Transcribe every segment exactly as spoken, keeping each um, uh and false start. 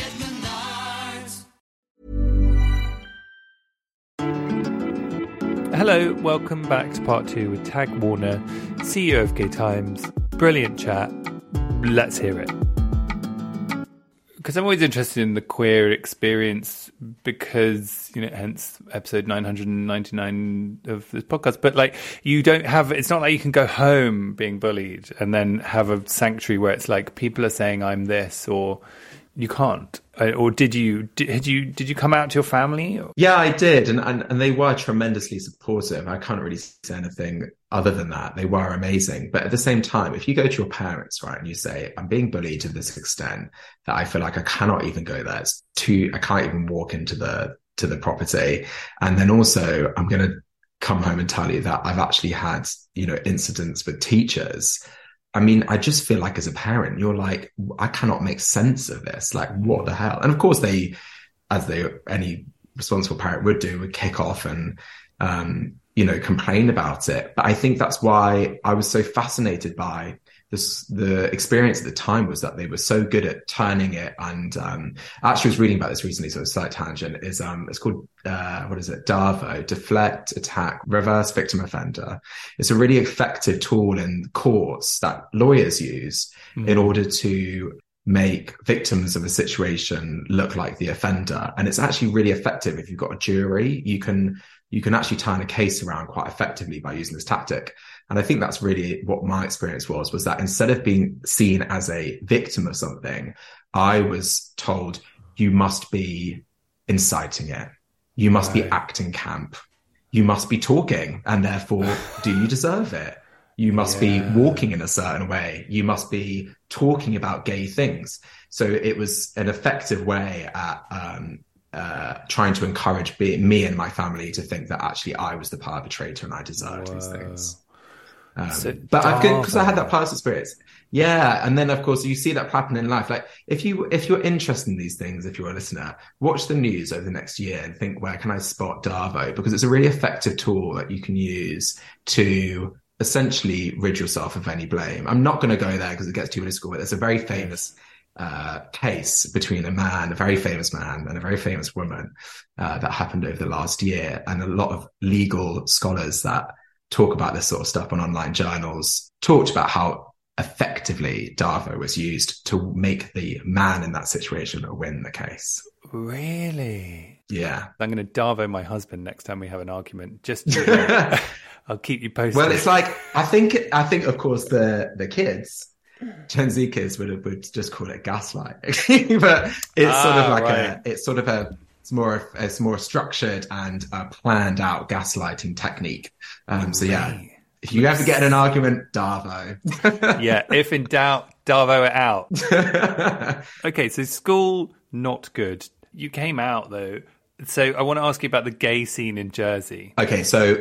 at Menards. Hello, welcome back to part two with Tag Warner, C E O of Gay Times. Brilliant chat. Let's hear it. Because I'm always interested in the queer experience because, you know, hence episode nine hundred ninety-nine of this podcast. But, like, you don't have... It's not like you can go home being bullied and then have a sanctuary where it's like, people are saying I'm this, or... You can't, or did you? Did you? Did you come out to your family? Yeah, I did, and, and and they were tremendously supportive. I can't really say anything other than that. They were amazing, but at the same time, if you go to your parents, right, and you say, "I'm being bullied to this extent that I feel like I cannot even go there. It's too, I can't even walk into the to the property," and then also, I'm going to come home and tell you that I've actually had, you know, incidents with teachers. I mean, I just feel like as a parent, you're like, I cannot make sense of this. Like, what the hell? And of course they, as they, any responsible parent would do, would kick off and, um, you know, complain about it. But I think that's why I was so fascinated by this, the experience at the time was that they were so good at turning it. And, um, I actually was reading about this recently, so a slight tangent is, um, it's called, uh, what is it? DARVO, deflect, attack, reverse victim offender. It's a really effective tool in courts that lawyers use mm. in order to make victims of a situation look like the offender. And it's actually really effective. If you've got a jury, you can, you can actually turn a case around quite effectively by using this tactic. And I think that's really what my experience was, was that instead of being seen as a victim of something, I was told, you must be inciting it. You must right. be acting camp. You must be talking. And therefore, do you deserve it? You must yeah. be walking in a certain way. You must be talking about gay things. So it was an effective way at um, uh, trying to encourage be- me and my family to think that actually I was the perpetrator and I deserved Whoa. these things. Um, so but I've because I had that past experience, yeah. And then of course you see that happen in life. Like if you if you're interested in these things, if you're a listener, watch the news over the next year and think, where can I spot DARVO? Because it's a really effective tool that you can use to essentially rid yourself of any blame. I'm not going to go there because it gets too political. But there's a very famous uh, case between a man, a very famous man, and a very famous woman uh, that happened over the last year, and a lot of legal scholars that talk about this sort of stuff on online journals talked about how effectively DARVO was used to make the man in that situation win the case. Really? Yeah. I'm going to DARVO my husband next time we have an argument. Just to, I'll keep you posted. Well, it's like, I think, I think of course the, the kids, Gen Z kids would have, would just call it gaslighting, but it's ah, sort of like right. a, it's sort of a, It's more, it's more structured and uh, planned out gaslighting technique. Um, so yeah, if you ever get in an argument, DARVO. Yeah, if in doubt, DARVO it out. Okay, so school, not good. You came out though. So I want to ask you about the gay scene in Jersey. Okay, so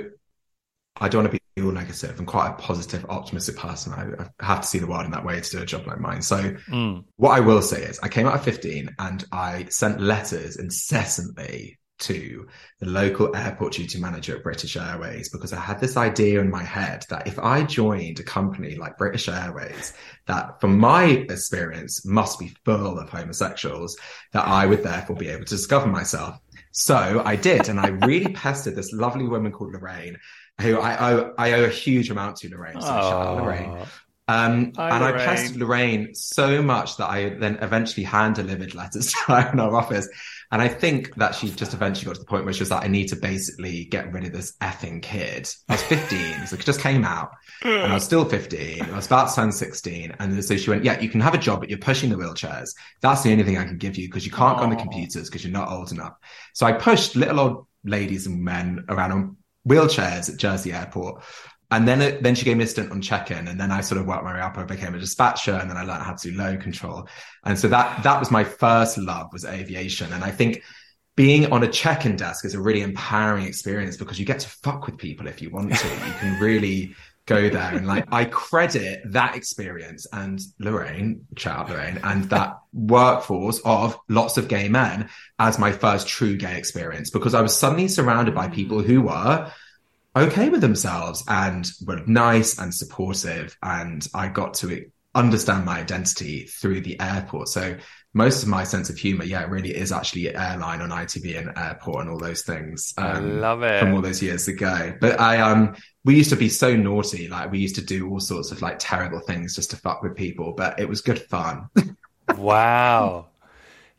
I don't want to be all negative. I'm quite a positive, optimistic person. I, I have to see the world in that way to do a job like mine. So mm. what I will say is I came out at fifteen and I sent letters incessantly to the local airport duty manager at British Airways because I had this idea in my head that if I joined a company like British Airways, that from my experience must be full of homosexuals, that I would therefore be able to discover myself. So I did. And I really pestered this lovely woman called Lorraine, who I owe, I owe a huge amount to, Lorraine. So shout out Lorraine. Um, Hi, and Lorraine. I pestered Lorraine so much that I then eventually hand delivered letters to her in our office. And I think that she just eventually got to the point where she was like, I need to basically get rid of this effing kid. I was fifteen, so it just came out. And I was still fifteen. I was about to turn sixteen. And so she went, yeah, you can have a job, but you're pushing the wheelchairs. That's the only thing I can give you, because you can't Aww. Go on the computers because you're not old enough. So I pushed little old ladies and men around on wheelchairs at Jersey Airport. And then it, then she gave me a stint on check-in, and then I sort of worked my way up. I became a dispatcher, and then I learned how to do load control. And so that that was my first love, was aviation. And I think being on a check-in desk is a really empowering experience, because you get to fuck with people if you want to. You can really go there. And like, I credit that experience and Lorraine, shout out Lorraine, and that workforce of lots of gay men as my first true gay experience, because I was suddenly surrounded by people who were okay with themselves and were nice and supportive, and I got to understand my identity through the airport. So most of my sense of humor, yeah, really is actually airline on I T V and airport and all those things. Um, I love it. From all those years ago. But I um we used to be so naughty, like we used to do all sorts of like terrible things just to fuck with people, but it was good fun. Wow.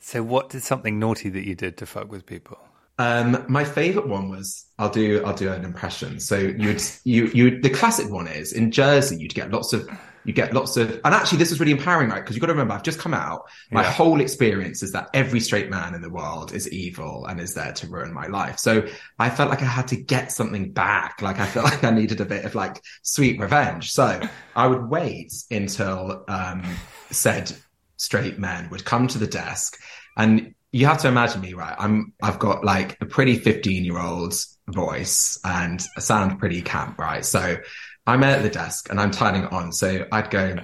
So what did something naughty that you did to fuck with people? Um, my favourite one was, I'll do I'll do an impression. So you'd you you the classic one is in Jersey. You'd get lots of you get lots of, and actually this is really empowering, right? Because you've got to remember, I've just come out. My yeah. whole experience is that every straight man in the world is evil and is there to ruin my life. So I felt like I had to get something back. Like I felt like I needed a bit of like sweet revenge. So I would wait until um, said straight men would come to the desk. And you have to imagine me, right? I'm, I've got like a pretty fifteen year old's voice and I sound pretty camp, right? So I'm at the desk and I'm turning it on. So I'd go,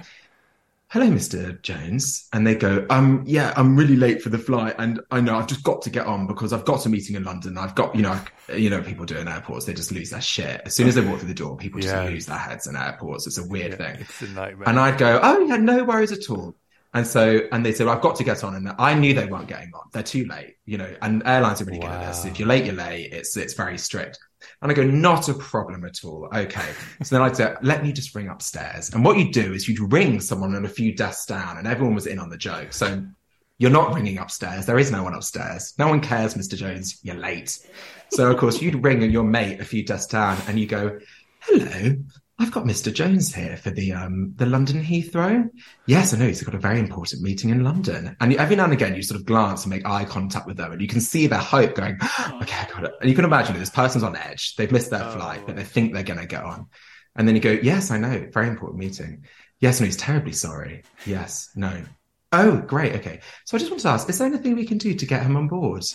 hello, Mister Jones. And they go, um, yeah, I'm really late for the flight. And I know I've just got to get on because I've got a meeting in London. I've got, you know, you know, people do in airports, they just lose their shit. As soon as they walk through the door, people just yeah. lose their heads in airports. It's a weird yeah, thing. It's a nightmare. And I'd go, oh yeah, no worries at all. And so, and they said, well, I've got to get on. And I knew they weren't getting on. They're too late, you know, and airlines are really wow. good at this. If you're late, you're late. It's, it's very strict. And I go, not a problem at all. Okay. So then I'd say, let me just ring upstairs. And what you do is you'd ring someone on a few desks down, and everyone was in on the joke. So you're not ringing upstairs. There is no one upstairs. No one cares, Mister Jones. You're late. So of course you'd ring and your mate a few desks down and you go, hello, I've got Mister Jones here for the um the London Heathrow. Yes, I know, he's got a very important meeting in London. And every now and again, you sort of glance and make eye contact with them, and you can see their hope going, oh, okay, I got it. And you can imagine that this person's on edge. They've missed their oh. flight, but they think they're going to get on. And then you go, yes, I know, very important meeting. Yes, no, he's terribly sorry. Yes, no. Oh, great, okay. So I just want to ask, is there anything we can do to get him on board?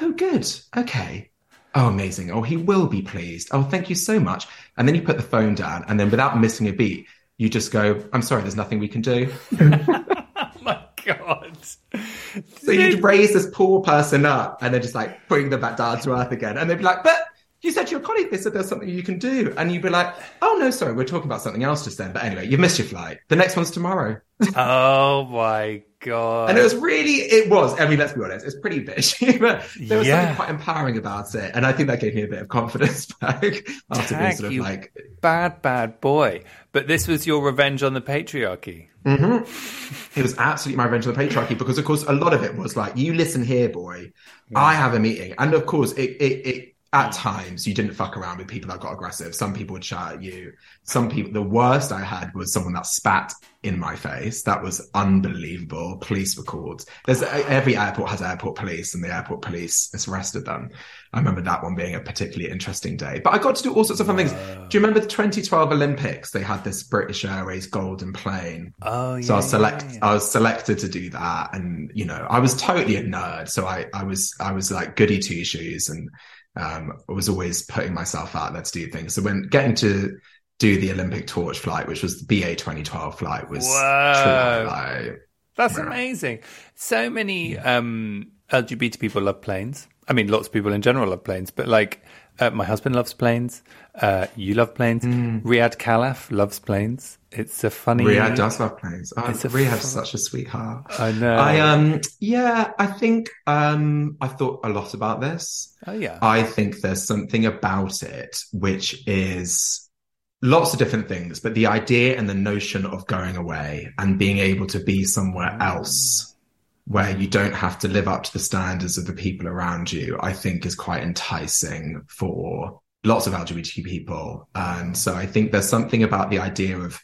Oh, good, okay. Oh, amazing. Oh, he will be pleased. Oh, thank you so much. And then you put the phone down, and then without missing a beat, you just go, I'm sorry, there's nothing we can do. Oh my God. So you'd raise this poor person up and then just like bring them back down to earth again. And they'd be like, but you said to your colleague, they said there's something you can do. And you'd be like, oh no, sorry, we're talking about something else just then. But anyway, you've missed your flight. The next one's tomorrow. Oh my God. God. And it was really, it was, I mean, let's be honest, it's pretty bitchy, but there was yeah. something quite empowering about it. And I think that gave me a bit of confidence back after Tag, being sort of like... bad, bad boy. But this was your revenge on the patriarchy. Mm-hmm. It was absolutely my revenge on the patriarchy, because, of course, a lot of it was like, you listen here, boy, yeah. I have a meeting. And, of course, it, it, it at times, you didn't fuck around with people that got aggressive. Some people would shout at you. Some people, the worst I had was someone that spat in my face. That was unbelievable. Police were called. There's every airport has airport police, and the airport police has arrested them. I remember that one being a particularly interesting day. But I got to do all sorts of fun wow. things. Do you remember the twenty twelve Olympics? They had this British Airways golden plane. Oh, yeah. So I was, select- yeah, yeah. I was selected to do that. And, you know, I was totally a nerd. So I, I was, I was like goody two-shoes, and Um, I was always putting myself out there to do things. So when getting to do the Olympic torch flight, which was the B A twenty twelve flight, was Whoa. True. Like, that's yeah. amazing. So many yeah. um, L G B T people love planes. I mean, lots of people in general love planes, but like uh, my husband loves planes. Uh, you love planes. Mm. Riyad Khalaf loves planes. It's a funny... Riyad does love planes. Oh, Riyad's fun... such a sweetheart. I know. I um yeah, I think um I thought a lot about this. Oh yeah. I think there's something about it which is lots of different things, but the idea and the notion of going away and being able to be somewhere else where you don't have to live up to the standards of the people around you, I think is quite enticing for lots of L G B T Q people. And so I think there's something about the idea of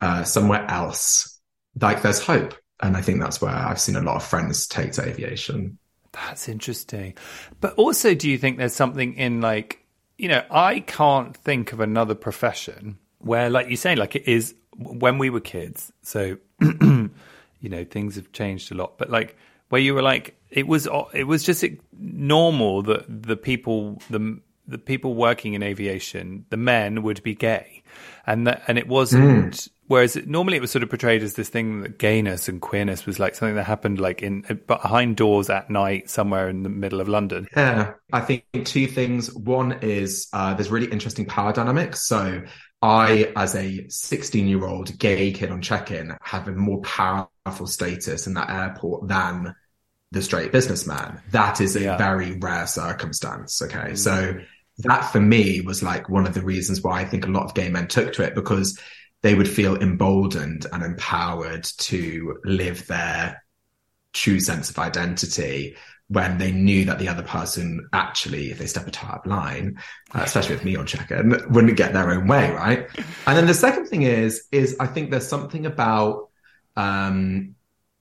uh, somewhere else, like there's hope. And I think that's where I've seen a lot of friends take to aviation. That's interesting. But also, do you think there's something in, like, you know, I can't think of another profession where, like you say, like it is when we were kids. So, you know, things have changed a lot. But like where you were like, it was it was just normal that the people, the the people working in aviation, the men would be gay. And that, and it wasn't, mm. whereas it, normally it was sort of portrayed as this thing that gayness and queerness was like something that happened like in behind doors at night somewhere in the middle of London. Yeah, I think two things. One is uh, there's really interesting power dynamics. So I, as a sixteen-year-old gay kid on check-in, have a more powerful status in that airport than the straight businessman. That is a yeah. very rare circumstance, okay? Mm. So that for me was like one of the reasons why I think a lot of gay men took to it, because they would feel emboldened and empowered to live their true sense of identity when they knew that the other person actually, if they step a tie-up line, uh, especially with me on check-in, wouldn't get their own way, right? And then the second thing is, is I think there's something about um,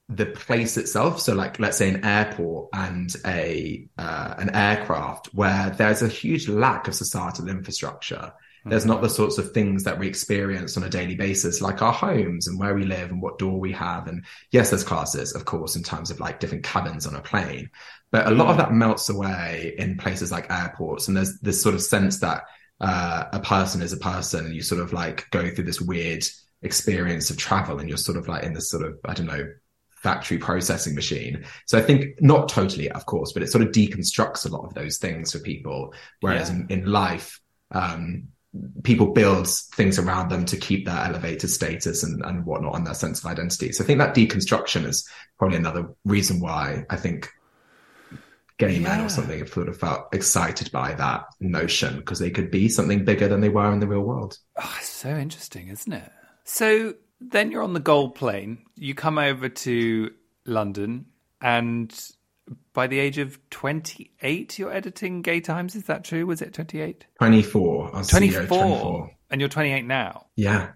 the place itself. So like, let's say an airport and a uh, an aircraft where there's a huge lack of societal infrastructure. There's not the sorts of things that we experience on a daily basis, like our homes and where we live and what door we have. And yes, there's classes, of course, in terms of like different cabins on a plane. But a lot of that melts away in places like airports. And there's this sort of sense that uh, a person is a person. And you sort of like go through this weird experience of travel and you're sort of like in this sort of, I don't know, factory processing machine. So I think not totally, of course, but it sort of deconstructs a lot of those things for people. Whereas yeah. in, in life, um, people build things around them to keep their elevated status and, and whatnot and their sense of identity. So I think that deconstruction is probably another reason why I think gay yeah. men or something have sort of felt excited by that notion, because they could be something bigger than they were in the real world. Oh, it's so interesting, isn't it? So then you're on the Gold plane, you come over to London, and by the age of twenty-eight, you're editing Gay Times. Is that true? Was it twenty-eight? twenty-four. I'll twenty-four. twenty-four. And you're twenty-eight now. Yeah.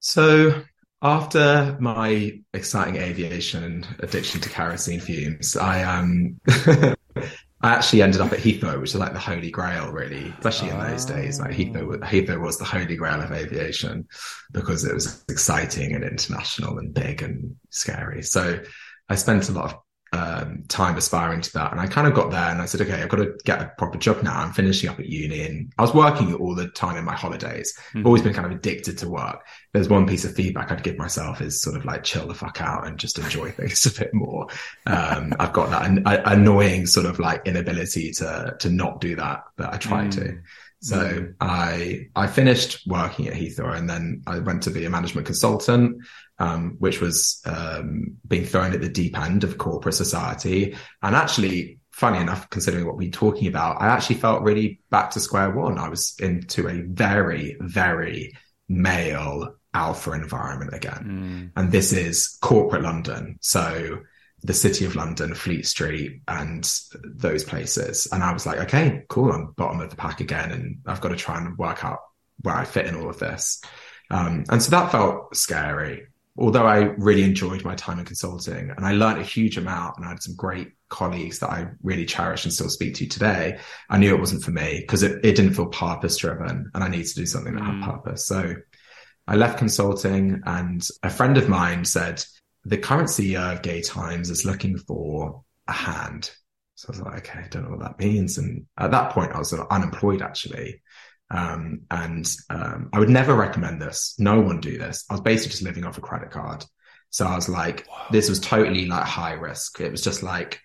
So after my exciting aviation addiction to kerosene fumes, I um, I actually ended up at Heathrow, which is like the holy grail, really, especially in oh. those days. Like Heathrow, Heathrow was the holy grail of aviation because it was exciting and international and big and scary. So I spent a lot of um time aspiring to that, and I kind of got there and I said, okay, I've got to get a proper job now. I'm finishing up at uni, and I was working all the time in my holidays. Mm-hmm. I've always been kind of addicted to work. There's one piece of feedback I'd give myself is sort of like chill the fuck out and just enjoy things a bit more. um I've got that an- a- annoying sort of like inability to to not do that, but I try mm-hmm. to. So mm-hmm. I I finished working at Heathrow, and then I went to be a management consultant, um, which was um, being thrown at the deep end of corporate society. And actually, funny enough, considering what we're talking about, I actually felt really back to square one. I was into a very, very male alpha environment again. Mm. And this is corporate London. So the City of London, Fleet Street, and those places. And I was like, okay, cool, I'm bottom of the pack again, and I've got to try and work out where I fit in all of this. Um, and so that felt scary, although I really enjoyed my time in consulting. And I learned a huge amount, and I had some great colleagues that I really cherish and still speak to today. I knew it wasn't for me because it, it didn't feel purpose-driven, and I needed to do something that mm. had purpose. So I left consulting, and a friend of mine said, the current C E O of Gay Times is looking for a hand. So I was like, okay, I don't know what that means. And at that point I was sort of unemployed actually. Um, and um, I would never recommend this. No one do this. I was basically just living off a credit card. So I was like, Whoa. This was totally like high risk. It was just like,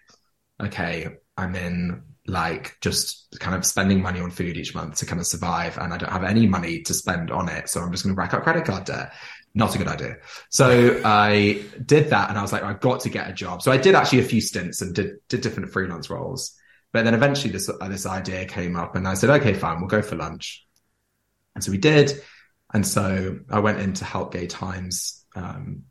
okay, I'm in like just kind of spending money on food each month to kind of survive. And I don't have any money to spend on it. So I'm just going to rack up credit card debt. Not a good idea. So I did that, and I was like, I've got to get a job. So I did actually a few stints and did, did different freelance roles. But then eventually this, uh, this idea came up, and I said, okay, fine, we'll go for lunch. And so we did. And so I went in to help Gay Times um,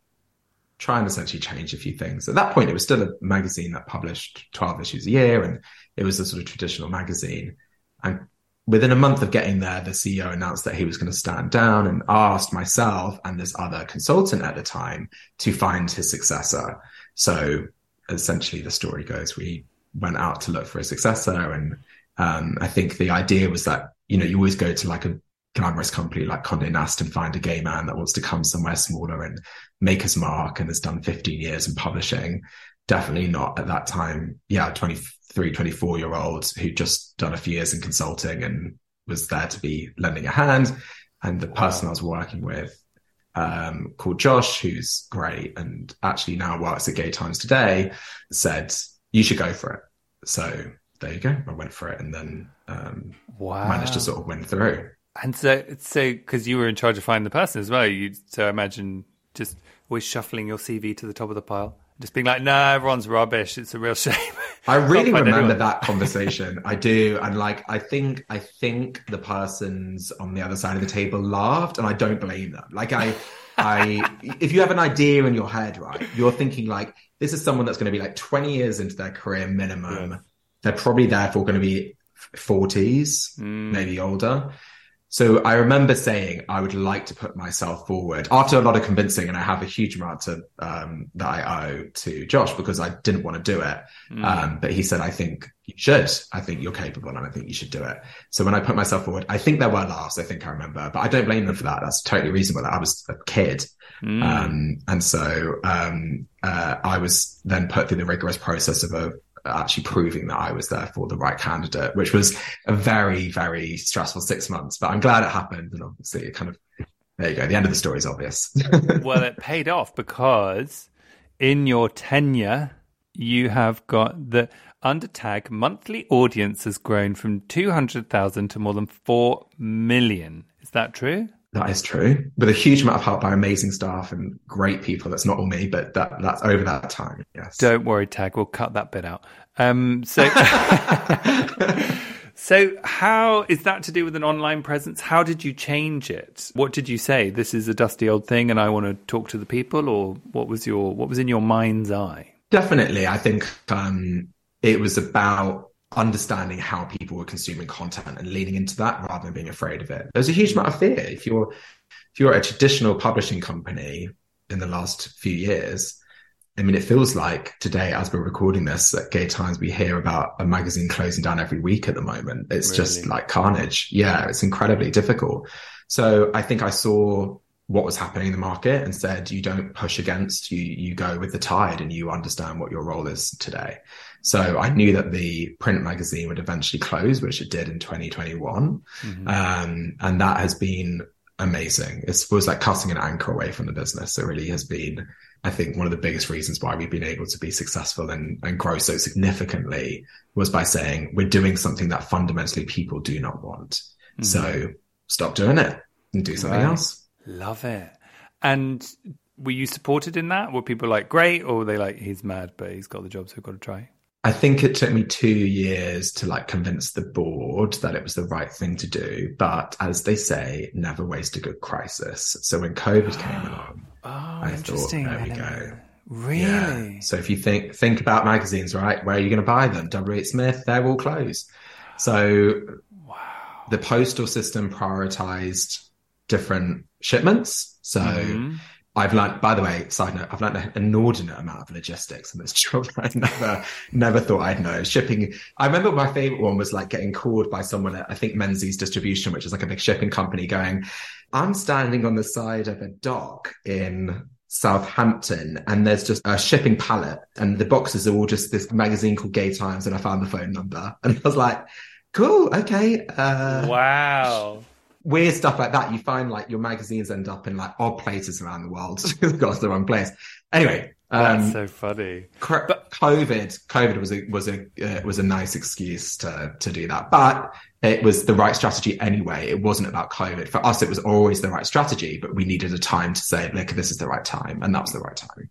try and essentially change a few things. At that point, it was still a magazine that published twelve issues a year, and it was a sort of traditional magazine. And within a month of getting there, the C E O announced that he was going to stand down and asked myself and this other consultant at the time to find his successor. So essentially, the story goes, we went out to look for a successor. And um, I think the idea was that, you know, you always go to like a glamorous company like Condé Nast and find a gay man that wants to come somewhere smaller and make his mark and has done fifteen years in publishing. Definitely not at that time. Yeah, twenty-three, twenty-four year olds who just done a few years in consulting and was there to be lending a hand. And the person I was working with, um, called Josh, who's great and actually now works at Gay Times today, said, you should go for it. So there you go. I went for it and then um, wow. managed to sort of win through. And so, so because you were in charge of finding the person as well, you so I imagine just always shuffling your C V to the top of the pile, just being like, "No, nah, everyone's rubbish. It's a real shame." I really remember anyone. That conversation. I do, and like, I think, I think the persons on the other side of the table laughed, and I don't blame them. Like, I, I, if you have an idea in your head, right, you're thinking like, this is someone that's going to be like twenty years into their career minimum. Yeah. They're probably therefore going to be forties, mm. maybe older. So I remember saying I would like to put myself forward after a lot of convincing, and I have a huge amount to, um, that I owe to Josh because I didn't want to do it. Mm. Um, but he said, I think you should. I think you're capable and I think you should do it. So when I put myself forward, I think there were laughs, I think I remember, but I don't blame them for that. That's totally reasonable. I was a kid. Mm. Um, and so um, uh, I was then put through the rigorous process of a actually proving that I was therefore the right candidate, which was a very, very stressful six months. But I'm glad it happened. And obviously it kind of, there you go. The end of the story is obvious. Well, it paid off because in your tenure, you have got the under Tag monthly audience has grown from two hundred thousand to more than four million. Is that true? That is true. With a huge amount of help by amazing staff and great people. That's not all me, but that, that's over that time. Yes. Don't worry, Tag. We'll cut that bit out. Um, so, so how is that to do with an online presence? How did you change it? What did you say? This is a dusty old thing, and I want to talk to the people. Or what was your what was in your mind's eye? Definitely, I think um, it was about understanding how people were consuming content and leaning into that rather than being afraid of it. There's a huge amount of fear. If you're if you're a traditional publishing company in the last few years, I mean, it feels like today, as we're recording this at Gay Times, we hear about a magazine closing down every week at the moment. It's really? just like carnage. Yeah, it's incredibly difficult. So I think I saw what was happening in the market and said, you don't push against, you you go with the tide and you understand what your role is today. So I knew that the print magazine would eventually close, which it did in twenty twenty-one. Mm-hmm. Um, and that has been amazing. It was like cutting an anchor away from the business. It really has been, I think, one of the biggest reasons why we've been able to be successful and, and grow so significantly was by saying we're doing something that fundamentally people do not want. Mm-hmm. So stop doing it and do something right. else. Love it. And were you supported in that? Were people like, great? Or were they like, he's mad, but he's got the job, so we've got to try? I think it took me two years to like convince the board that it was the right thing to do. But as they say, never waste a good crisis. So when COVID oh. came along, oh, I thought, there we go. Really? Yeah. So if you think think about magazines, right? Where are you going to buy them? W H Smith, they're all closed. So wow. the postal system prioritized different shipments. So... Mm-hmm. I've learned, by the way, side note, I've learned an inordinate amount of logistics in this job. I never, never thought I'd know. Shipping, I remember my favorite one was like getting called by someone at, I think, Menzies Distribution, which is like a big shipping company going, I'm standing on the side of a dock in Southampton and there's just a shipping pallet and the boxes are all just this magazine called Gay Times and I found the phone number. And I was like, cool, okay. Uh, wow. Weird stuff like that. You find like your magazines end up in like odd places around the world. It's got the wrong place. Anyway, um, that's so funny. Cr- but- COVID, COVID was a was a uh, was a nice excuse to to do that, but it was the right strategy anyway. It wasn't about COVID for us. It was always the right strategy, but we needed a time to say, look, this is the right time, and that was the right time.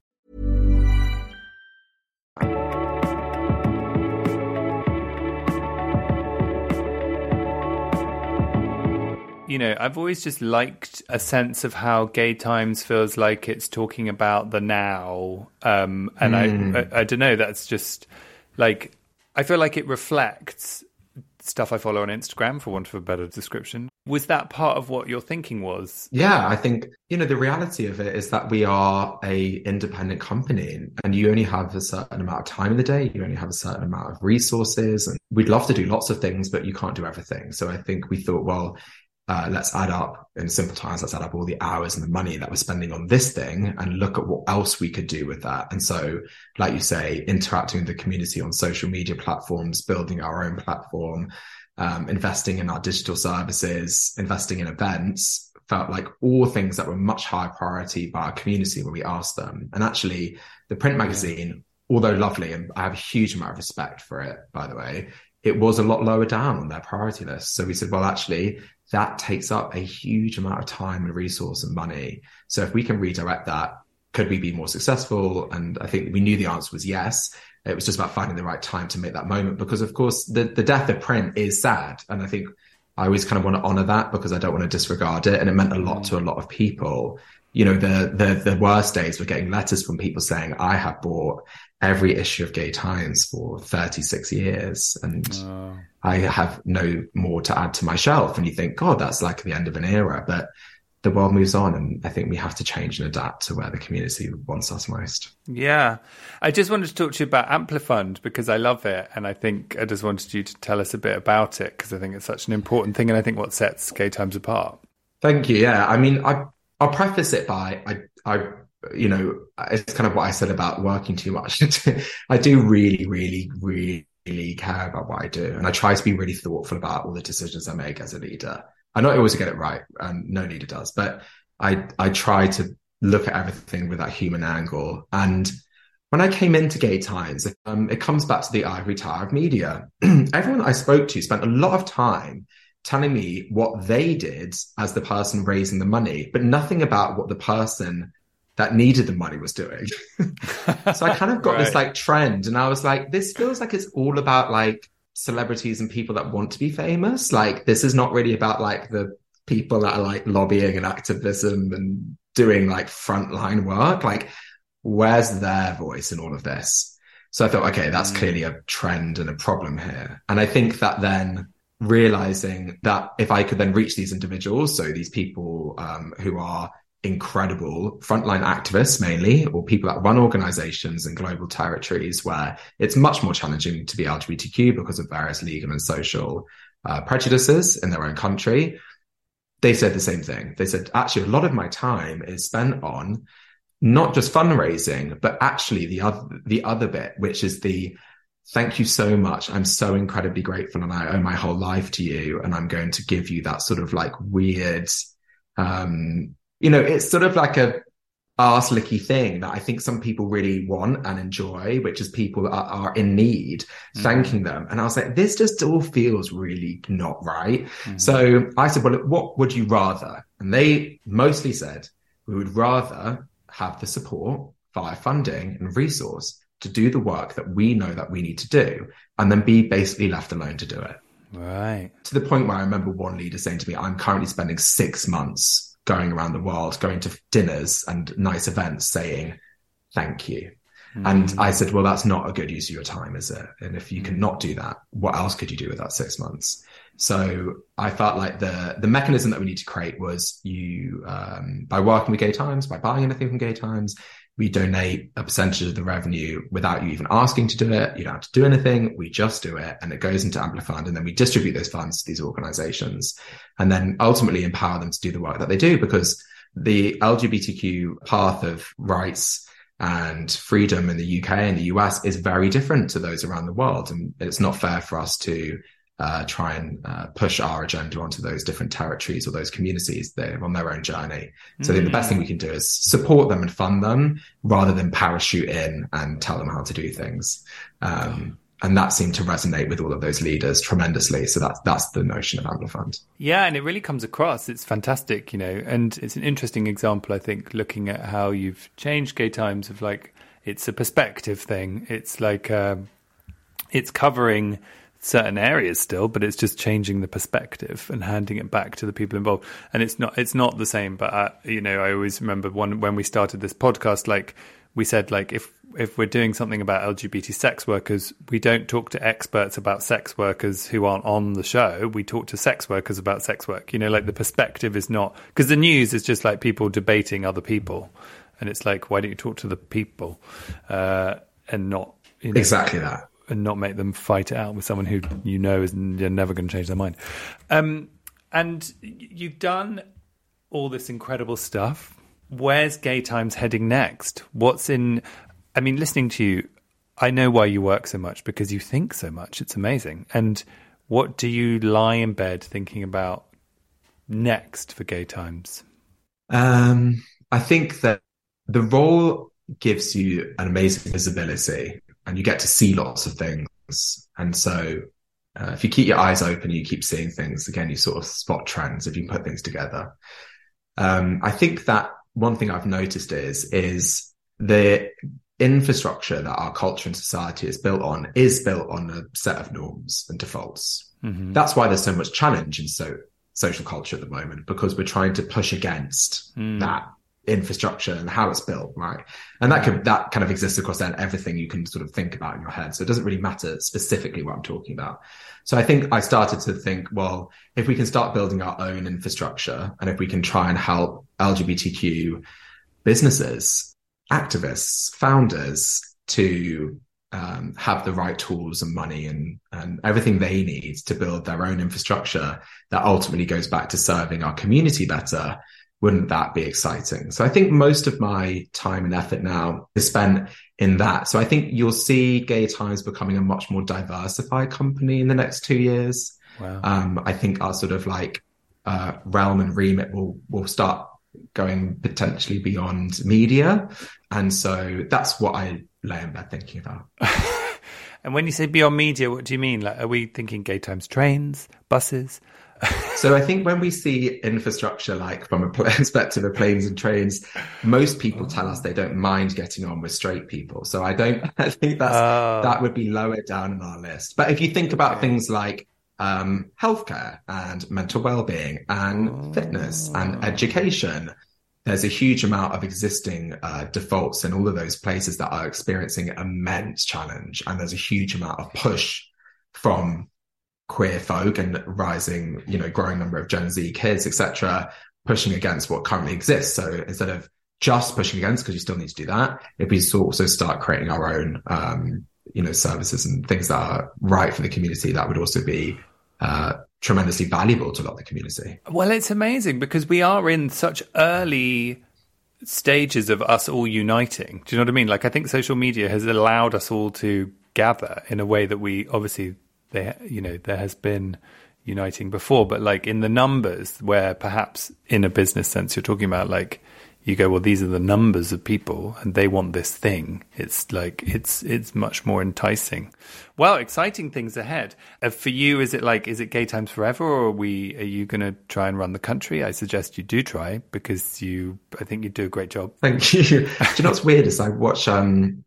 You know, I've always just liked a sense of how Gay Times feels like it's talking about the now. Um, and mm. I, I, I don't know, that's just like, I feel like it reflects stuff I follow on Instagram, for want of a better description. Was that part of what your thinking was? Yeah, I think, you know, the reality of it is that we are a independent company and you only have a certain amount of time in the day. You only have a certain amount of resources, and we'd love to do lots of things, but you can't do everything. So I think we thought, well, Uh, let's add up, in simple times, let's add up all the hours and the money that we're spending on this thing and look at what else we could do with that. And so, like you say, interacting with the community on social media platforms, building our own platform, um, investing in our digital services, investing in events, felt like all things that were much higher priority by our community when we asked them. And actually, the print magazine, although lovely, and I have a huge amount of respect for it, by the way, it was a lot lower down on their priority list. So we said, well, actually, that takes up a huge amount of time and resource and money. So if we can redirect that, could we be more successful? And I think we knew the answer was yes. It was just about finding the right time to make that moment, because of course the, the death of print is sad. And I think I always kind of want to honor that because I don't want to disregard it. And it meant a lot to a lot of people. You know, the, the, the worst days were getting letters from people saying, I have bought every issue of Gay Times for thirty-six years and oh. I have no more to add to my shelf. And you think, God, that's like the end of an era, but the world moves on. And I think we have to change and adapt to where the community wants us most. Yeah. I just wanted to talk to you about Amplifund because I love it. And I think I just wanted you to tell us a bit about it because I think it's such an important thing. And I think what sets Gay Times apart. Thank you. Yeah. I mean, I, I'll preface it by, I, I, you know, it's kind of what I said about working too much. I do really, really, really, really care about what I do. And I try to be really thoughtful about all the decisions I make as a leader. I don't always get it right, and no leader does, but I, I try to look at everything with that human angle. And when I came into Gay Times, um, it comes back to the ivory tower of media. Everyone I spoke to spent a lot of time telling me what they did as the person raising the money, but nothing about what the person that needed the money was doing. So I kind of got right. this like trend, and I was like, this feels like it's all about like celebrities and people that want to be famous. Like this is not really about like the people that are like lobbying and activism and doing like frontline work. Like where's their voice in all of this? So I thought, okay, that's mm. clearly a trend and a problem here. And I think that then realizing that if I could then reach these individuals, so these people um, who are incredible frontline activists mainly, or people that run organizations in global territories where it's much more challenging to be L G B T Q because of various legal and social uh, prejudices in their own country, they said the same thing. They said, actually, a lot of my time is spent on not just fundraising, but actually the other, the other bit, which is the thank you so much. I'm so incredibly grateful and I owe my whole life to you. And I'm going to give you that sort of like weird, um, you know, it's sort of like a arse licky thing that I think some people really want and enjoy, which is people that are, are in need, mm. thanking them. And I was like, this just all feels really not right. Mm. So I said, well, what would you rather? And they mostly said, we would rather have the support via funding and resource to do the work that we know that we need to do, and then be basically left alone to do it. Right. To the point where I remember one leader saying to me, I'm currently spending six months going around the world, going to dinners and nice events saying, thank you. Mm-hmm. And I said, well, that's not a good use of your time, is it? And if you cannot do that, what else could you do with that six months? So I felt like the the mechanism that we need to create was you, um, by working with Gay Times, by buying anything from Gay Times, we donate a percentage of the revenue without you even asking to do it. You don't have to do anything. We just do it. And it goes into Amplifund. And then we distribute those funds to these organizations and then ultimately empower them to do the work that they do, because the L G B T Q path of rights and freedom in the U K and the U S is very different to those around the world. And it's not fair for us to uh, try and uh, push our agenda onto those different territories or those communities. They're on their own journey. So mm. I think the best thing we can do is support them and fund them rather than parachute in and tell them how to do things. Um, and that seemed to resonate with all of those leaders tremendously. So that's, that's the notion of Amplifund. Yeah. And it really comes across. It's fantastic, you know, and it's an interesting example, I think, looking at how you've changed Gay Times of like, it's a perspective thing. It's like, um, it's covering certain areas still, but it's just changing the perspective and handing it back to the people involved. And it's not it's not the same, but I, you know, I always remember one when we started this podcast, like we said, like if if we're doing something about L G B T sex workers, we don't talk to experts about sex workers who aren't on the show. We talk to sex workers about sex work, you know, like the perspective is not, because the news is just like people debating other people, and it's like, why don't you talk to the people uh and not, you know, exactly that, and not make them fight it out with someone who you know is never going to change their mind. Um, and you've done all this incredible stuff. Where's Gay Times heading next? What's in... I mean, listening to you, I know why you work so much, because you think so much. It's amazing. And what do you lie in bed thinking about next for Gay Times? Um, I think that the role gives you an amazing visibility, and you get to see lots of things. And so uh, if you keep your eyes open, you keep seeing things. Again, you sort of spot trends if you can put things together. Um, I think that one thing I've noticed is, is the infrastructure that our culture and society is built on is built on a set of norms and defaults. Mm-hmm. That's why there's so much challenge in so social culture at the moment, because we're trying to push against mm. that infrastructure and how it's built, right? And that could, that kind of exists across then everything you can sort of think about in your head. So it doesn't really matter specifically what I'm talking about. So I think I started to think, well, if we can start building our own infrastructure, and if we can try and help L G B T Q businesses, activists, founders to um, have the right tools and money and, and everything they need to build their own infrastructure that ultimately goes back to serving our community better, wouldn't that be exciting? So I think most of my time and effort now is spent in that. So I think you'll see Gay Times becoming a much more diversified company in the next two years. Wow. Um, I think our sort of like uh, realm and remit will will start going potentially beyond media. And so that's what I lay in bed thinking about. And when you say beyond media, what do you mean? Like, are we thinking Gay Times trains, buses? So I think when we see infrastructure, like from a perspective of planes and trains, most people tell us they don't mind getting on with straight people. So I don't, I think that's, oh. that would be lower down on our list. But if you think about okay. things like um, healthcare and mental wellbeing and oh. fitness and education, there's a huge amount of existing uh, defaults in all of those places that are experiencing immense challenge. And there's a huge amount of push from queer folk and rising, you know, growing number of Gen Z kids, et cetera, pushing against what currently exists. So instead of just pushing against, because you still need to do that, if we also start creating our own, um, you know, services and things that are right for the community, that would also be uh, tremendously valuable to a lot of the community. Well, it's amazing because we are in such early stages of us all uniting. Do you know what I mean? Like, I think social media has allowed us all to gather in a way that we obviously... They, you know, there has been uniting before, but like in the numbers where perhaps in a business sense you're talking about, like you go, well, these are the numbers of people and they want this thing. It's like, it's it's much more enticing. Well, exciting things ahead. Uh, for you, is it like, is it Gay Times forever, or are, we, are you going to try and run the country? I suggest you do try, because you, I think you do a great job. Thank you. Do you know what's weird is I watch, um,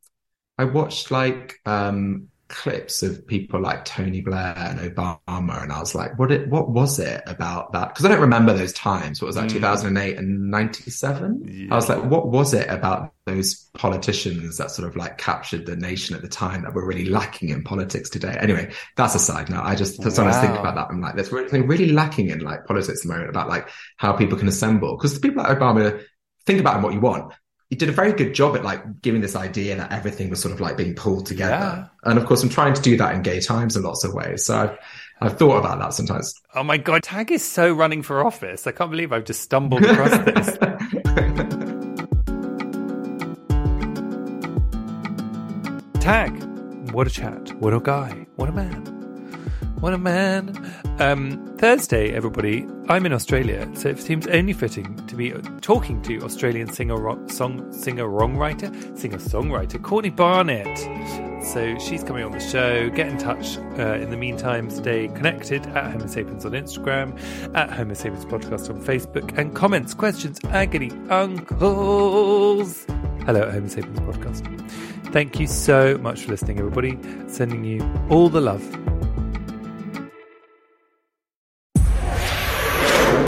I watched like... um. clips of people like Tony Blair and Obama, and I was like, what it what was it about that? Because I don't remember those times. What was that, mm. two thousand eight and ninety-seven? Yeah. I was like, what was it about those politicians that sort of like captured the nation at the time that we're really lacking in politics today? Anyway, that's a side note. I just sometimes wow. think about that. I'm like, there's really, really lacking in like politics at the moment about like how people can assemble. Because the people like Obama, think about what you want. He did a very good job at like giving this idea that everything was sort of like being pulled together. Yeah. And of course, I'm trying to do that in Gay Times in lots of ways. So I've, I've thought about that sometimes. Oh my God, Tag is so running for office. I can't believe I've just stumbled across this. Tag, what a chat. What a guy. What a man. What a man. Um, Thursday, everybody, I'm in Australia, so it seems only fitting to be talking to Australian singer-songwriter, song, singer, singer-songwriter Courtney Barnett. So she's coming on the show. Get in touch. Uh, in the meantime, stay connected at Homo Sapiens on Instagram, at Homo Sapiens Podcast on Facebook, and comments, questions, agony, uncles. Hello at Homo Sapiens Podcast. Thank you so much for listening, everybody. Sending you all the love.